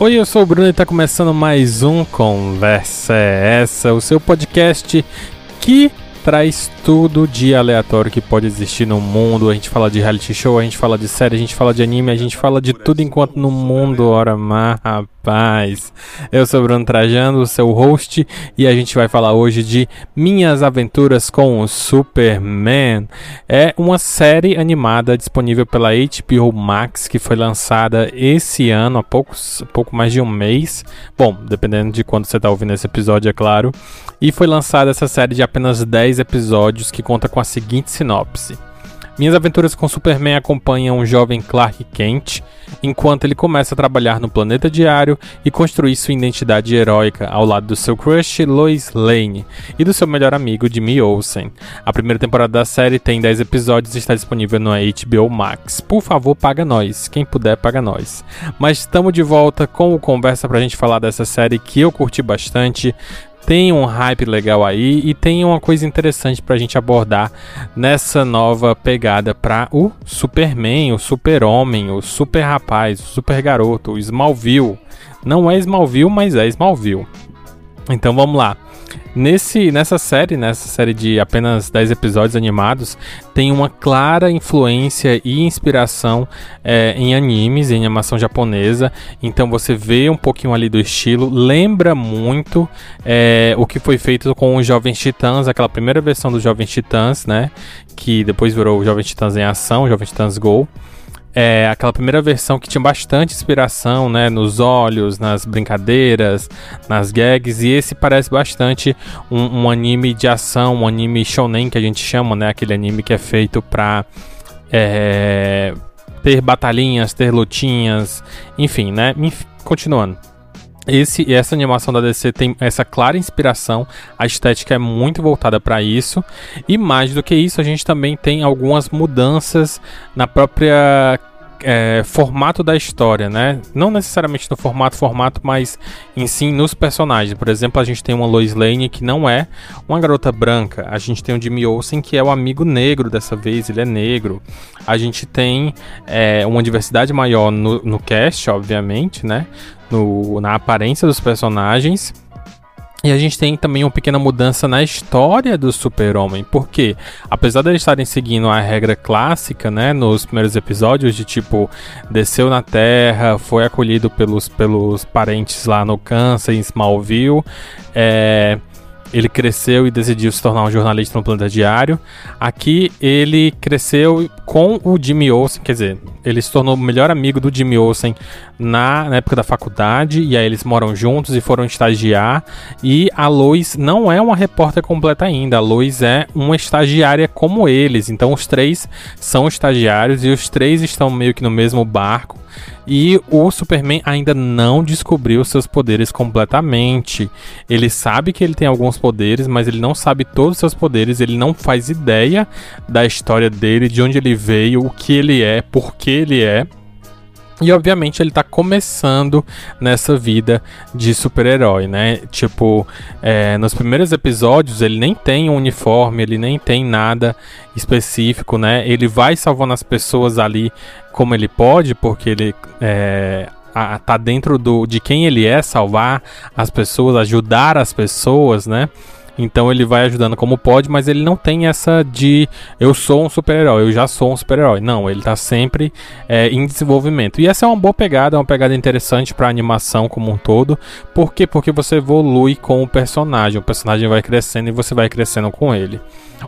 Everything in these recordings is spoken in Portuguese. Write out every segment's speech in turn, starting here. Oi, eu sou o Bruno e tá começando mais um Conversa É Essa, o seu podcast que traz tudo de aleatório que pode existir no mundo. A gente fala de reality show, a gente fala de série, a gente fala de anime, a gente fala de tudo enquanto no mundo, ora má, rapaz. Eu sou o Bruno Trajano, seu host, e a gente vai falar hoje de Minhas Aventuras com Superman. É uma série animada disponível pela HBO Max, que foi lançada esse ano, há pouco mais de um mês. Bom, dependendo de quando você está ouvindo esse episódio, é claro. E foi lançada essa série de apenas 10 episódios que conta com a seguinte sinopse. Minhas Aventuras com Superman acompanham um jovem Clark Kent enquanto ele começa a trabalhar no Planeta Diário e construir sua identidade heróica ao lado do seu crush Lois Lane e do seu melhor amigo Jimmy Olsen. A primeira temporada da série tem 10 episódios e está disponível no HBO Max. Por favor, paga nós. Quem puder, paga nós. Mas estamos de volta com o Conversa pra gente falar dessa série que eu curti bastante. Tem um hype legal aí e tem uma coisa interessante pra gente abordar nessa nova pegada pra o Superman, o Super-Homem, o Super-Rapaz, o Super-Garoto, o Smallville. Não é Smallville, mas é Smallville. Então vamos lá. Nessa série de apenas 10 episódios animados, tem uma clara influência e inspiração em animes, em animação japonesa. Então você vê um pouquinho ali do estilo, lembra muito o que foi feito com os Jovens Titãs, aquela primeira versão dos Jovens Titãs, né? Que depois virou Jovens Titãs em Ação, Jovens Titãs Go. É aquela primeira versão que tinha bastante inspiração, né, nos olhos, nas brincadeiras, nas gags. E esse parece bastante um anime de ação, um anime shonen que a gente chama, né, aquele anime que é feito pra ter batalhinhas, ter lutinhas, enfim, né, continuando. Essa animação da DC tem essa clara inspiração, a estética é muito voltada para isso, e mais do que isso, a gente também tem algumas mudanças na própria formato da história, né? Não necessariamente no formato, mas em si nos personagens. Por exemplo, a gente tem uma Lois Lane que não é uma garota branca. A gente tem o Jimmy Olsen que é o amigo negro dessa vez, ele é negro. A gente tem uma diversidade maior no cast, obviamente, né? Na aparência dos personagens. E a gente tem também uma pequena mudança na história do Super-Homem, porque apesar de eles estarem seguindo a regra clássica, né, nos primeiros episódios, de tipo, desceu na Terra, foi acolhido pelos parentes lá no Kansas, em Smallville, ele cresceu e decidiu se tornar um jornalista no Planeta Diário. Aqui ele cresceu com o Jimmy Olsen, quer dizer, ele se tornou o melhor amigo do Jimmy Olsen na época da faculdade, e aí eles moram juntos e foram estagiar. E a Lois não é uma repórter completa ainda, a Lois é uma estagiária como eles, então os três são estagiários e os três estão meio que no mesmo barco. E o Superman ainda não descobriu seus poderes completamente. Ele sabe que ele tem alguns poderes, mas ele não sabe todos os seus poderes. Ele não faz ideia da história dele, de onde ele veio, o que ele é, por que ele é. E obviamente ele tá começando nessa vida de super-herói, né? Tipo, nos primeiros episódios ele nem tem um uniforme, ele nem tem nada específico, né? Ele vai salvando as pessoas ali como ele pode, porque ele tá dentro de quem ele é, salvar as pessoas, ajudar as pessoas, né? Então ele vai ajudando como pode, mas ele não tem essa de eu sou um super-herói, eu já sou um super-herói. Não, ele tá sempre em desenvolvimento. E essa é uma boa pegada, é uma pegada interessante pra animação como um todo. Por quê? Porque você evolui com o personagem vai crescendo e você vai crescendo com ele.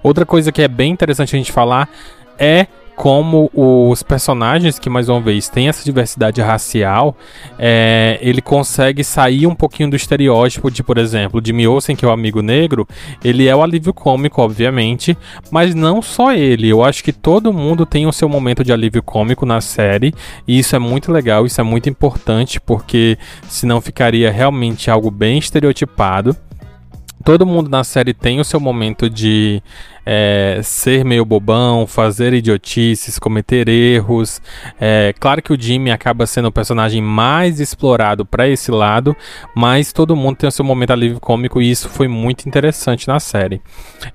Outra coisa que é bem interessante a gente falar é como os personagens, que mais uma vez tem essa diversidade racial, ele consegue sair um pouquinho do estereótipo de, por exemplo, Jimmy Olsen, que é o amigo negro, ele é o alívio cômico, obviamente, mas não só ele. Eu acho que todo mundo tem o seu momento de alívio cômico na série, e isso é muito legal, isso é muito importante, porque senão ficaria realmente algo bem estereotipado. Todo mundo na série tem o seu momento de ser meio bobão, fazer idiotices, cometer erros. Claro que o Jimmy acaba sendo o personagem mais explorado para esse lado, mas todo mundo tem o seu momento alívio cômico e isso foi muito interessante na série.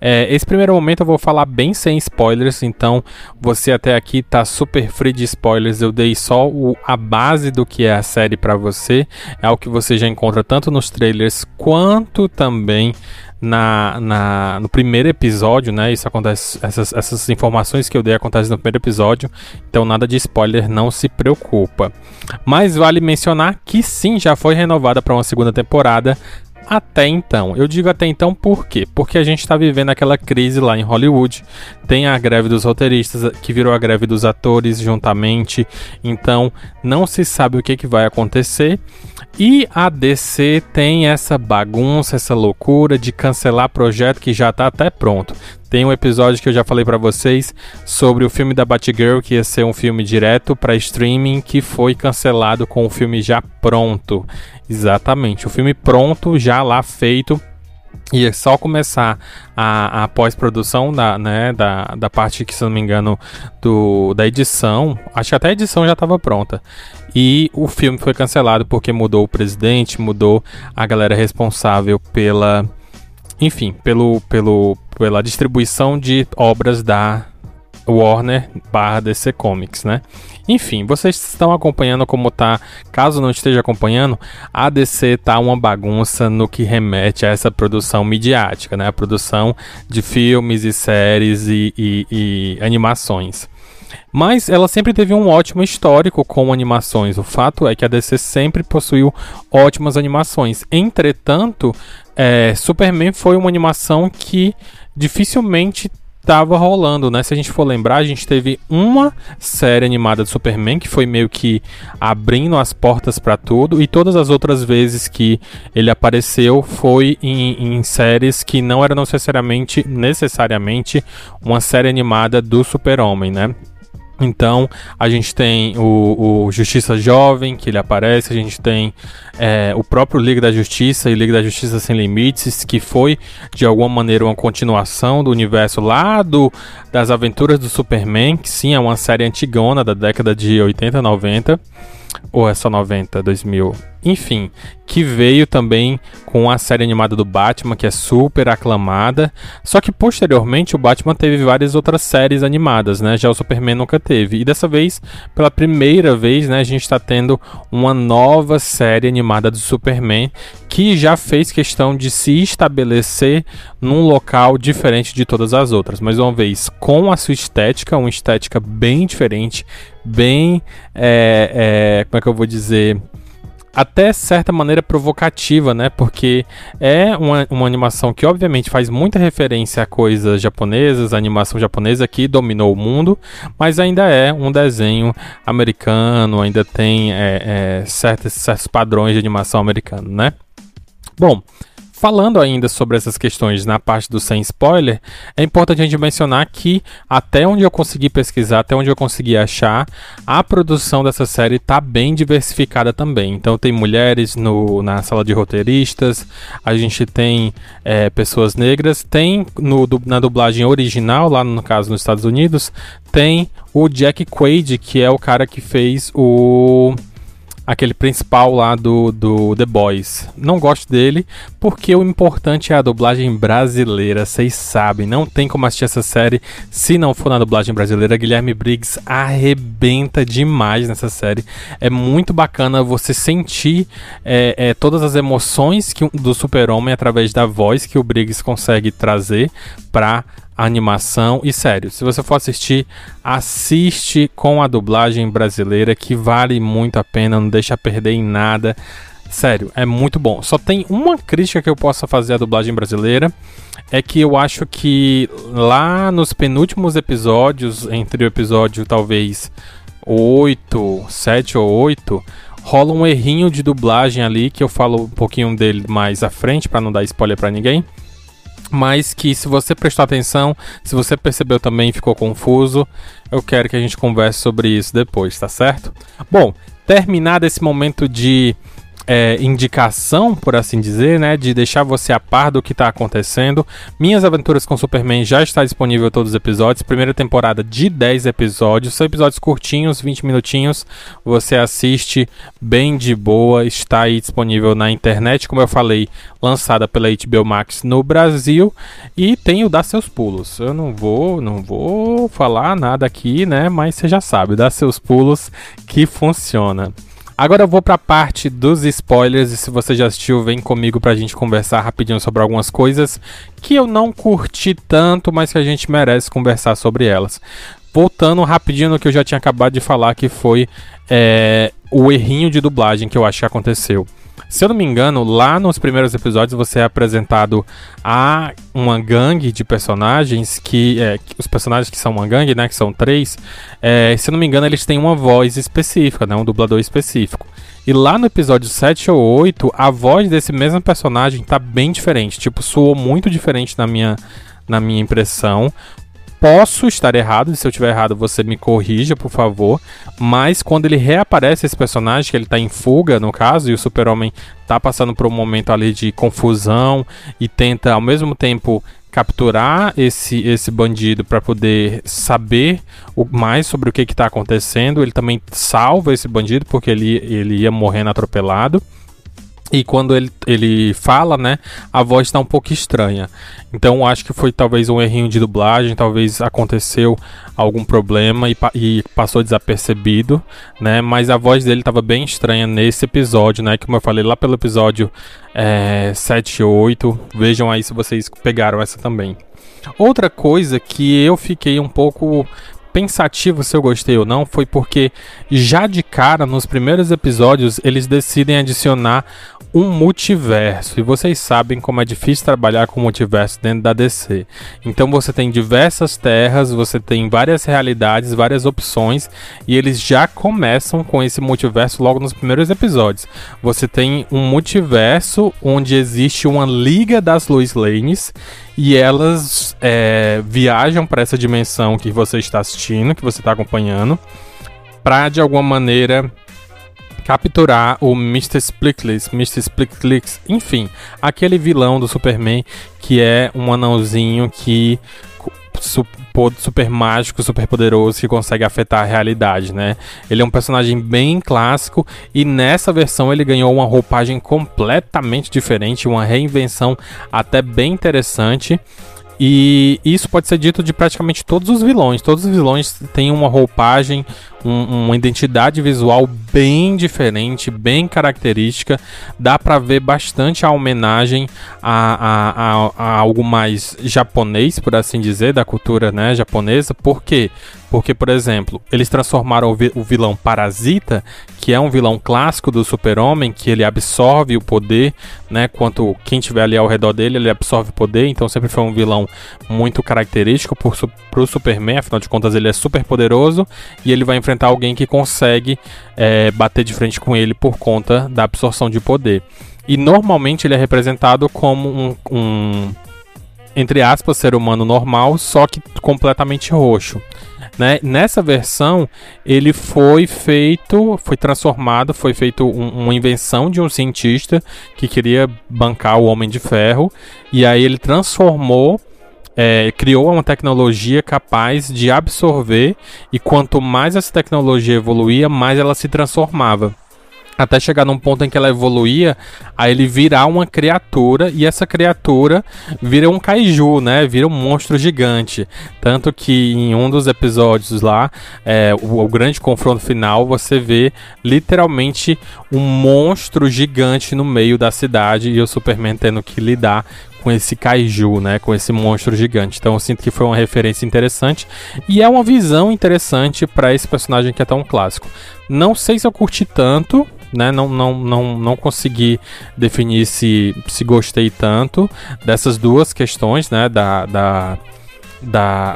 Esse primeiro momento eu vou falar bem sem spoilers, então você até aqui tá super free de spoilers. Eu dei só a base do que é a série para você, é o que você já encontra tanto nos trailers quanto também no primeiro episódio, né? Isso acontece, essas informações que eu dei acontecem no primeiro episódio, então nada de spoiler, não se preocupa. Mas vale mencionar que sim, já foi renovada para uma segunda temporada. Até então, eu digo até então por quê? Porque a gente está vivendo aquela crise lá em Hollywood, tem a greve dos roteiristas, que virou a greve dos atores juntamente, então não se sabe o que vai acontecer, e a DC tem essa bagunça, essa loucura de cancelar projeto que já está até pronto. Tem um episódio que eu já falei pra vocês sobre o filme da Batgirl, que ia ser um filme direto pra streaming, que foi cancelado com o filme já pronto. Exatamente, o filme pronto, já lá feito. E é só começar a pós-produção da parte que, se não me engano, da edição. Acho que até a edição já estava pronta. E o filme foi cancelado porque mudou o presidente, mudou a galera responsável pela... Enfim, pela distribuição de obras da Warner/DC Comics, né? Enfim, vocês estão acompanhando como tá. Caso não esteja acompanhando, a DC tá uma bagunça no que remete a essa produção midiática, né? A produção de filmes e séries e animações. Mas ela sempre teve um ótimo histórico com animações. O fato é que a DC sempre possuiu ótimas animações. Entretanto, Superman foi uma animação que dificilmente estava rolando, né? Se a gente for lembrar, a gente teve uma série animada de Superman que foi meio que abrindo as portas para tudo, e todas as outras vezes que ele apareceu foi em séries que não era necessariamente uma série animada do Super-Homem, né? Então, a gente tem o Justiça Jovem, que ele aparece, a gente tem o próprio Liga da Justiça e Liga da Justiça Sem Limites, que foi, de alguma maneira, uma continuação do universo lá das Aventuras do Superman, que sim, é uma série antigona da década de 80, 90, ou é só 90, 2000... Enfim, que veio também com a série animada do Batman, que é super aclamada. Só que posteriormente o Batman teve várias outras séries animadas, né? Já o Superman nunca teve. E dessa vez, pela primeira vez, né, a gente está tendo uma nova série animada do Superman, que já fez questão de se estabelecer num local diferente de todas as outras. Mais uma vez, com a sua estética, uma estética bem diferente, bem... como é que eu vou dizer... até certa maneira provocativa, né? Porque é uma animação que obviamente faz muita referência a coisas japonesas, a animação japonesa que dominou o mundo, mas ainda é um desenho americano, ainda tem certos padrões de animação americana, né? Bom, falando ainda sobre essas questões na parte do sem spoiler, é importante a gente mencionar que, até onde eu consegui pesquisar, até onde eu consegui achar, a produção dessa série está bem diversificada também. Então tem mulheres na sala de roteiristas, a gente tem pessoas negras, tem na dublagem original, lá no caso nos Estados Unidos, tem o Jack Quaid, que é o cara que fez aquele principal lá do The Boys. Não gosto dele, porque o importante é a dublagem brasileira, vocês sabem. Não tem como assistir essa série se não for na dublagem brasileira. Guilherme Briggs arrebenta demais nessa série. É muito bacana você sentir todas as emoções do Super-Homem através da voz que o Briggs consegue trazer para animação. E sério, se você for assistir, assiste com a dublagem brasileira, que vale muito a pena, não deixa perder em nada. Sério, é muito bom. Só tem uma crítica que eu possa fazer à dublagem brasileira, é que eu acho que lá nos penúltimos episódios, entre o episódio talvez 7 ou 8, rola um errinho de dublagem ali, que eu falo um pouquinho dele mais à frente, para não dar spoiler para ninguém. Mas que, se você prestou atenção, se você percebeu também e ficou confuso, eu quero que a gente converse sobre isso depois, tá certo? Bom, terminado esse momento de indicação, por assim dizer, né, de deixar você a par do que está acontecendo. Minhas Aventuras com Superman já está disponível todos os episódios, primeira temporada de 10 episódios, são episódios curtinhos, 20 minutinhos, você assiste bem de boa, está aí disponível na internet, como eu falei, lançada pela HBO Max no Brasil, e tem o Dá Seus Pulos. Eu não vou falar nada aqui, né, mas você já sabe, Dá Seus Pulos que funciona. Agora eu vou para a parte dos spoilers, e se você já assistiu, vem comigo para a gente conversar rapidinho sobre algumas coisas que eu não curti tanto, mas que a gente merece conversar sobre elas. Voltando rapidinho no que eu já tinha acabado de falar, que foi o errinho de dublagem que eu acho que aconteceu. Se eu não me engano, lá nos primeiros episódios você é apresentado a uma gangue de personagens que os personagens que são uma gangue, né, que são 3, se eu não me engano eles têm uma voz específica, né, um dublador específico. E lá no episódio 7 ou 8, a voz desse mesmo personagem tá bem diferente, tipo, soou muito diferente na minha impressão. Posso estar errado, se eu estiver errado você me corrija, por favor, mas quando ele reaparece esse personagem, que ele tá em fuga, no caso, e o Super-Homem tá passando por um momento ali de confusão e tenta, ao mesmo tempo, capturar esse bandido para poder saber mais sobre o que tá acontecendo, ele também salva esse bandido, porque ele ia morrendo atropelado. E quando ele fala, né, a voz tá um pouco estranha. Então acho que foi talvez um errinho de dublagem, talvez aconteceu algum problema e passou desapercebido, né, mas a voz dele tava bem estranha nesse episódio, né, como eu falei lá pelo episódio 7 e 8, vejam aí se vocês pegaram essa também. Outra coisa que eu fiquei um pouco pensativo se eu gostei ou não, foi porque já de cara, nos primeiros episódios, eles decidem adicionar um multiverso, e vocês sabem como é difícil trabalhar com multiverso dentro da DC. Então você tem diversas terras, você tem várias realidades, várias opções, e eles já começam com esse multiverso logo nos primeiros episódios. Você tem um multiverso onde existe uma liga das Lois Lanes, e elas viajam para essa dimensão que você está assistindo, que você está acompanhando, para de alguma maneira capturar o Mr. Mxyzptlk, enfim, aquele vilão do Superman que é um anãozinho que super mágico, super poderoso, que consegue afetar a realidade, né? Ele é um personagem bem clássico e nessa versão ele ganhou uma roupagem completamente diferente, uma reinvenção até bem interessante. E isso pode ser dito de praticamente todos os vilões. Todos os vilões têm uma roupagem, uma identidade visual bem diferente, bem característica. Dá pra ver bastante a homenagem a algo mais japonês, por assim dizer, da cultura, né, japonesa. Por quê? Porque, por exemplo, eles transformaram o vilão Parasita, que é um vilão clássico do Super-Homem, que ele absorve o poder, né? Quanto quem tiver ali ao redor dele, ele absorve o poder. Então sempre foi um vilão muito característico pro Superman. Afinal de contas, ele é super poderoso e ele vai enfrentar alguém que consegue bater de frente com ele por conta da absorção de poder. E normalmente ele é representado como um entre aspas, ser humano normal, só que completamente roxo. Né? Nessa versão ele foi feito uma invenção de um cientista que queria bancar o Homem de Ferro, e aí ele transformou, criou uma tecnologia capaz de absorver, e quanto mais essa tecnologia evoluía, mais ela se transformava, até chegar num ponto em que ela evoluía a ele virar uma criatura, e essa criatura vira um kaiju, né? Vira um monstro gigante. Tanto que em um dos episódios lá, o grande confronto final, você vê literalmente um monstro gigante no meio da cidade e o Superman tendo que lidar com esse kaiju, né, com esse monstro gigante. Então eu sinto que foi uma referência interessante e é uma visão interessante para esse personagem que é tão clássico. Não sei se eu curti tanto, né, não consegui definir se gostei tanto dessas duas questões, né,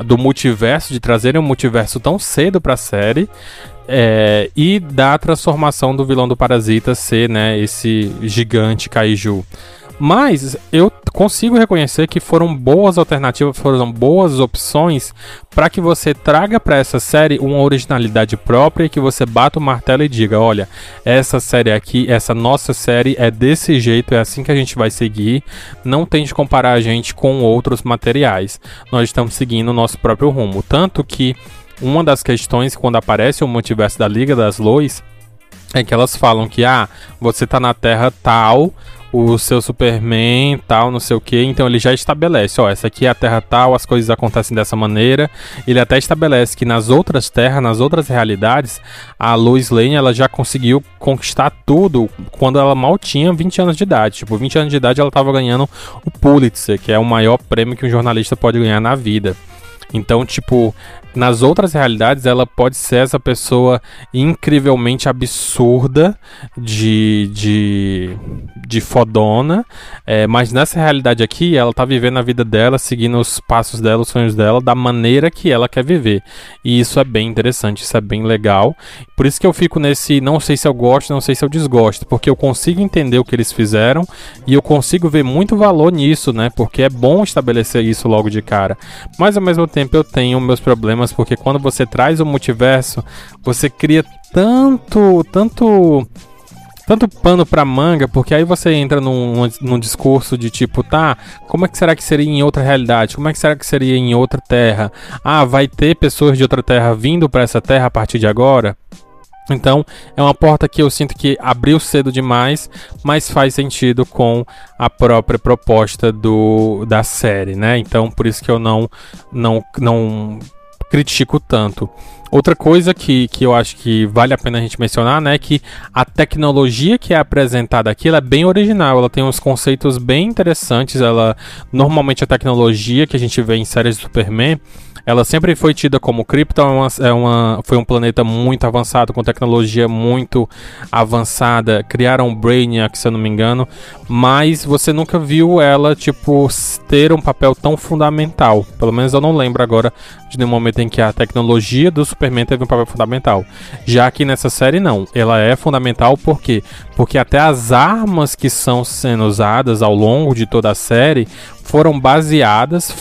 do multiverso, de trazerem um multiverso tão cedo para a série, e da transformação do vilão do Parasita ser, né, esse gigante kaiju. Mas eu consigo reconhecer que foram boas alternativas, foram boas opções para que você traga para essa série uma originalidade própria e que você bata o martelo e diga, olha, essa série aqui, essa nossa série é desse jeito, é assim que a gente vai seguir, não tente comparar a gente com outros materiais, nós estamos seguindo o nosso próprio rumo. Tanto que uma das questões quando aparece o multiverso da Liga das Lois é que elas falam que, você tá na Terra tal, o seu Superman tal, não sei o que, então ele já estabelece, essa aqui é a Terra tal, as coisas acontecem dessa maneira. Ele até estabelece que nas outras terras, nas outras realidades, a Lois Lane, ela já conseguiu conquistar tudo quando ela mal tinha 20 anos de idade, tipo, 20 anos de idade ela tava ganhando o Pulitzer, que é o maior prêmio que um jornalista pode ganhar na vida. Então, tipo, nas outras realidades ela pode ser essa pessoa incrivelmente absurda de fodona, mas nessa realidade aqui ela tá vivendo a vida dela, seguindo os passos dela, os sonhos dela, da maneira que ela quer viver. E isso é bem interessante, isso é bem legal. Por isso que eu fico nesse, não sei se eu gosto, não sei se eu desgosto, porque eu consigo entender o que eles fizeram e eu consigo ver muito valor nisso, né? Porque é bom estabelecer isso logo de cara. Mas ao mesmo tempo eu tenho meus problemas, porque quando você traz o multiverso, você cria tanto pano pra manga, porque aí você entra num discurso de tipo, como é que será que seria em outra realidade? Como é que será que seria em outra terra? Vai ter pessoas de outra terra vindo pra essa terra a partir de agora? Então, é uma porta que eu sinto que abriu cedo demais, mas faz sentido com a própria proposta da série, né? Então, por isso que eu não critico tanto. Outra coisa que eu acho que vale a pena a gente mencionar, né, é que a tecnologia que é apresentada aqui, ela é bem original, ela tem uns conceitos bem interessantes. Normalmente a tecnologia que a gente vê em séries de Superman, ela sempre foi tida como Krypton, foi um planeta muito avançado, com tecnologia muito avançada, criaram o Brainiac, se eu não me engano, mas você nunca viu ela, tipo, ter um papel tão fundamental. Pelo menos eu não lembro agora de nenhum momento em que a tecnologia do Superman teve um papel fundamental. Já que nessa série não, ela é fundamental. Por quê? Porque até as armas que são sendo usadas ao longo de toda a série foram baseadas,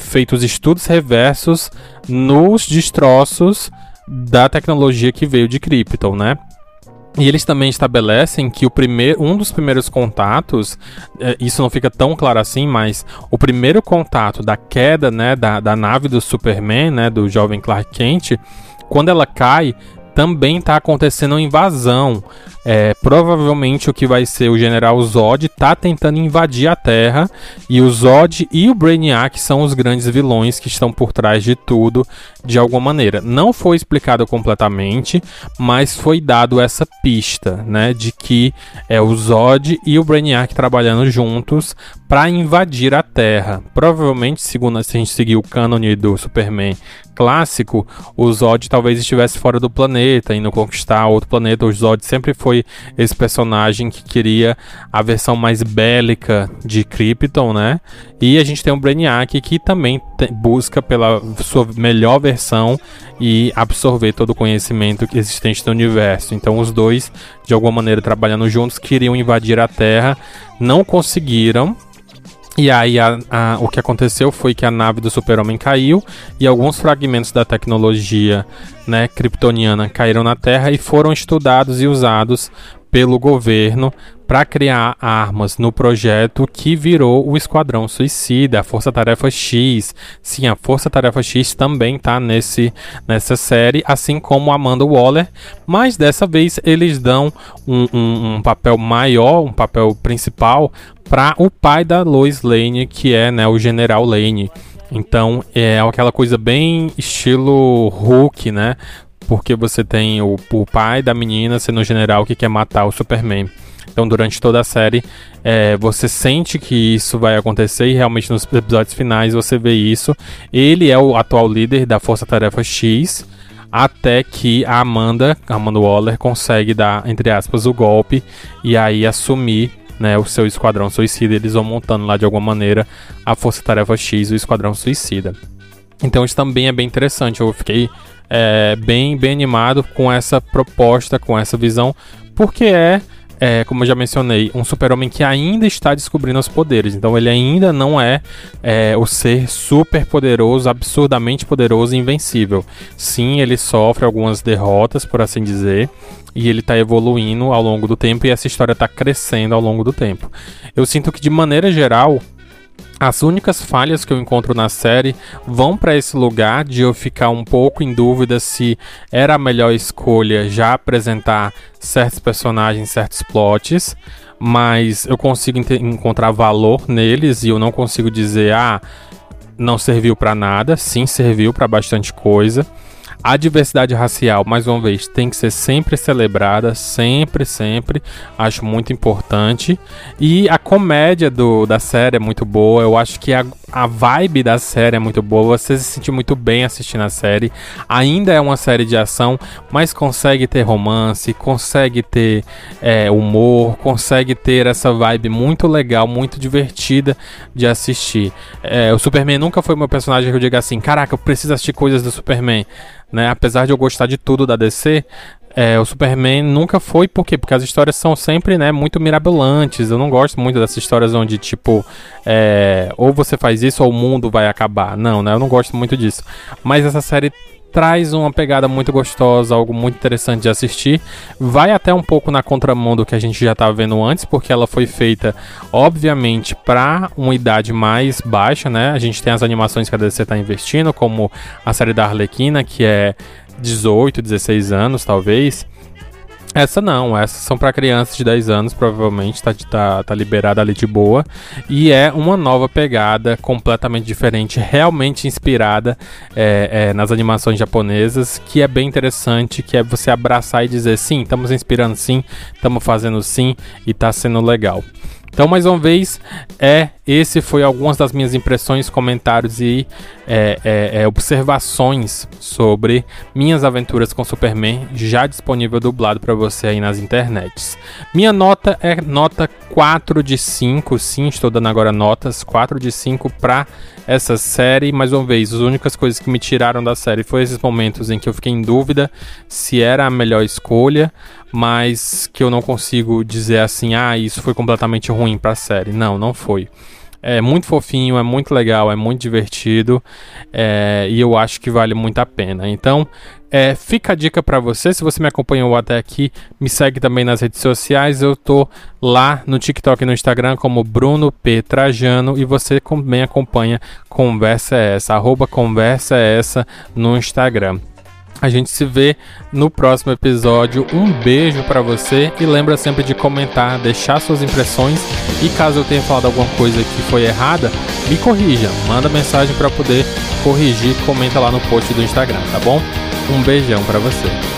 feitos estudos reversos nos destroços da tecnologia que veio de Krypton, né? E eles também estabelecem que um dos primeiros contatos, isso não fica tão claro assim, mas o primeiro contato da queda, né, da nave do Superman, né, do jovem Clark Kent, quando ela cai, também está acontecendo uma invasão. Provavelmente o que vai ser o General Zod está tentando invadir a Terra, e o Zod e o Brainiac são os grandes vilões que estão por trás de tudo, de alguma maneira. Não foi explicado completamente, mas foi dado essa pista, né, de que é o Zod e o Brainiac trabalhando juntos para invadir a Terra. Provavelmente, se a gente seguir o cânone do Superman clássico, o Zod talvez estivesse fora do planeta, indo conquistar outro planeta. O Zod sempre foi esse personagem que queria a versão mais bélica de Krypton, né? E a gente tem o Brainiac, que também busca pela sua melhor versão e absorver todo o conhecimento existente no universo. Então os dois, de alguma maneira, trabalhando juntos, queriam invadir a Terra, não conseguiram. E aí o que aconteceu foi que a nave do Super-Homem caiu e alguns fragmentos da tecnologia, né, kryptoniana caíram na Terra e foram estudados e usados pelo governo para criar armas no projeto que virou o Esquadrão Suicida, a Força-Tarefa X. Sim, a Força-Tarefa X também tá nessa série, assim como Amanda Waller, mas dessa vez eles dão um papel maior, um papel principal para o pai da Lois Lane, que é, né, o General Lane. Então é aquela coisa bem estilo Hulk, né? Porque você tem o pai da menina sendo o general que quer matar o Superman. Então, durante toda a série, você sente que isso vai acontecer, e realmente nos episódios finais você vê isso. Ele é o atual líder da Força-Tarefa X, até que a Amanda Waller consegue dar, entre aspas, o golpe e aí assumir, né, o seu Esquadrão Suicida. Eles vão montando lá de alguma maneira a Força-Tarefa X, o Esquadrão Suicida. Então isso também é bem interessante. Eu fiquei bem animado com essa proposta, com essa visão, porque como eu já mencionei, um super-homem que ainda está descobrindo os poderes. Então ele ainda não é o ser super poderoso, absurdamente poderoso e invencível. Sim, ele sofre algumas derrotas, por assim dizer, e ele está evoluindo ao longo do tempo, e essa história está crescendo ao longo do tempo. Eu sinto que, de maneira geral, as únicas falhas que eu encontro na série vão para esse lugar de eu ficar um pouco em dúvida se era a melhor escolha já apresentar certos personagens, certos plots, mas eu consigo encontrar valor neles, e eu não consigo dizer, não serviu para nada. Sim, serviu para bastante coisa. A diversidade racial, mais uma vez, tem que ser sempre celebrada, sempre, sempre. Acho muito importante. E a comédia da série é muito boa. Eu acho que a vibe da série é muito boa. Você se sente muito bem assistindo a série. Ainda é uma série de ação, mas consegue ter romance, consegue ter humor, consegue ter essa vibe muito legal, muito divertida de assistir. O Superman nunca foi meu personagem que eu diga assim, caraca, eu preciso assistir coisas do Superman. Né? Apesar de eu gostar de tudo da DC, o Superman nunca foi. Por quê? Porque as histórias são sempre, né, muito mirabolantes. Eu não gosto muito dessas histórias onde, tipo, ou você faz isso ou o mundo vai acabar. Não, né? Eu não gosto muito disso. Mas essa série traz uma pegada muito gostosa, algo muito interessante de assistir. Vai até um pouco na contramão do que a gente já estava vendo antes, porque ela foi feita, obviamente, para uma idade mais baixa, né? A gente tem as animações que a DC está investindo, como a série da Arlequina, que é 18, 16 anos, talvez. Essa não, essas são para crianças de 10 anos, provavelmente, tá liberada ali de boa. E é uma nova pegada, completamente diferente, realmente inspirada nas animações japonesas, que é bem interessante, que é você abraçar e dizer, sim, estamos inspirando sim, estamos fazendo sim, e tá sendo legal. Então, mais uma vez, esse foi algumas das minhas impressões, comentários e observações sobre Minhas Aventuras com Superman, já disponível dublado para você aí nas internets. Minha nota é nota 4 de 5, sim, estou dando agora notas 4 de 5 para essa série. Mais uma vez, as únicas coisas que me tiraram da série foi esses momentos em que eu fiquei em dúvida se era a melhor escolha, mas que eu não consigo dizer assim, isso foi completamente ruim pra série. Não, não foi. É muito fofinho, é muito legal, é muito divertido, e eu acho que vale muito a pena. Então, fica a dica pra você. Se você me acompanhou até aqui, me segue também nas redes sociais. Eu tô lá no TikTok e no Instagram como Bruno P. Trajano, e você também acompanha Conversa É Essa, @conversaessa no Instagram. A gente se vê no próximo episódio. Um beijo pra você, e lembra sempre de comentar, deixar suas impressões, e caso eu tenha falado alguma coisa que foi errada, me corrija, manda mensagem pra poder corrigir, comenta lá no post do Instagram, tá bom? Um beijão pra você.